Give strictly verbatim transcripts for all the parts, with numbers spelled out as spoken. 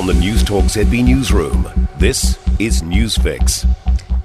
From the Newstalk Z B newsroom, this is News Fix.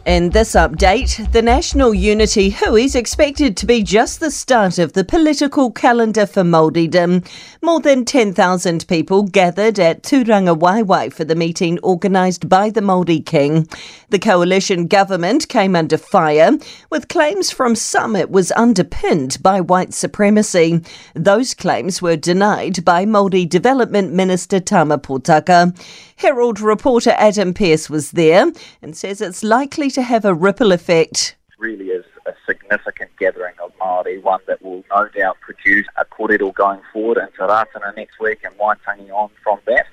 In this update, the National Unity Hui is expected to be just the start of the political calendar for Māoridom. More than ten thousand people gathered at Tūrangawaewae for the meeting organised by the Māori King. The coalition government came under fire, with claims from some it was underpinned by white supremacy. Those claims were denied by Māori Development Minister Tama Potaka. Herald reporter Adam Pearce was there and says it's likely to have a ripple effect. It really is a significant gathering of Māori, one that will no doubt produce a kōrero going forward in Te Rātana next week and Waitangi on from that.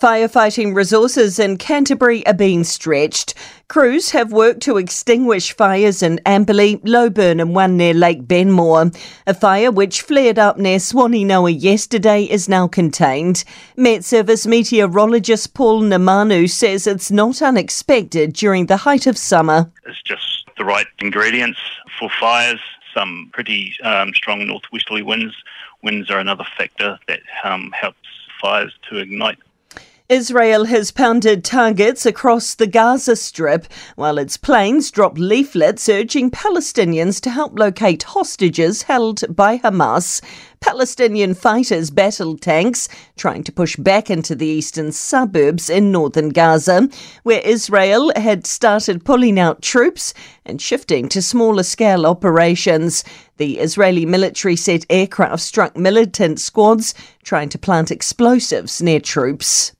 Firefighting resources in Canterbury are being stretched. Crews have worked to extinguish fires in Amberley, Lowburn and one near Lake Benmore. A fire which flared up near Swaninoa yesterday is now contained. Met Service meteorologist Paul Nemanu says it's not unexpected during the height of summer. It's just the right ingredients for fires. Some pretty um, strong northwesterly winds. Winds are another factor that um, helps fires to ignite. Israel has pounded targets across the Gaza Strip, while its planes dropped leaflets urging Palestinians to help locate hostages held by Hamas. Palestinian fighters battled tanks, trying to push back into the eastern suburbs in northern Gaza, where Israel had started pulling out troops and shifting to smaller-scale operations. The Israeli military said aircraft struck militant squads trying to plant explosives near troops.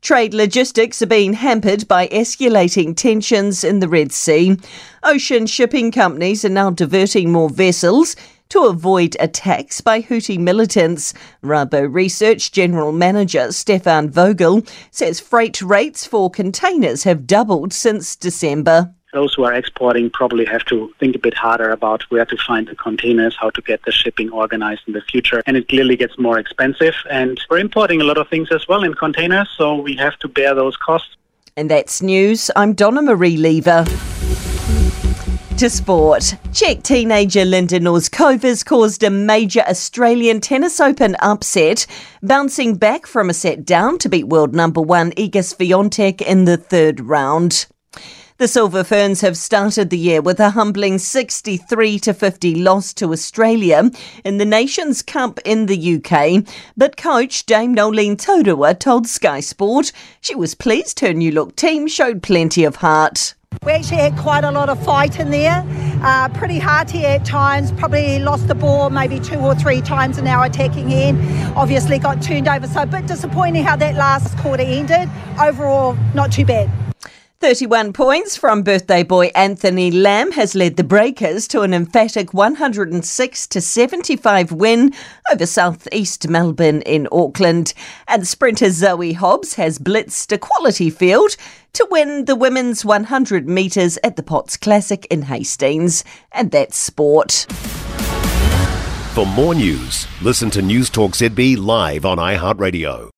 Trade logistics are being hampered by escalating tensions in the Red Sea. Ocean shipping companies are now diverting more vessels to avoid attacks by Houthi militants. Rabo Research General Manager Stefan Vogel says freight rates for containers have doubled since December. Those who are exporting probably have to think a bit harder about where to find the containers, how to get the shipping organized in the future. And it clearly gets more expensive. And we're importing a lot of things as well in containers, so we have to bear those costs. And that's news. I'm Donna Marie Lever. To sport. Czech teenager Linda Noskova's caused a major Australian Tennis Open upset, bouncing back from a set down to beat world number one Iga Swiatek in the third round. The Silver Ferns have started the year with a humbling sixty-three to fifty loss to Australia in the Nations Cup in the U K, but coach Dame Nolene Taurua told Sky Sport she was pleased her new-look team showed plenty of heart. We actually had quite a lot of fight in there, uh, pretty hearty at times, probably lost the ball maybe two or three times in our attacking end, obviously got turned over, so a bit disappointing how that last quarter ended. Overall, not too bad. thirty-one points from birthday boy Anthony Lamb has led the Breakers to an emphatic one hundred six to seventy-five win over South East Melbourne in Auckland. And sprinter Zoe Hobbs has blitzed a quality field to win the women's one hundred metres at the Potts Classic in Hastings. And that's sport. For more news, listen to Newstalk Z B live on iHeartRadio.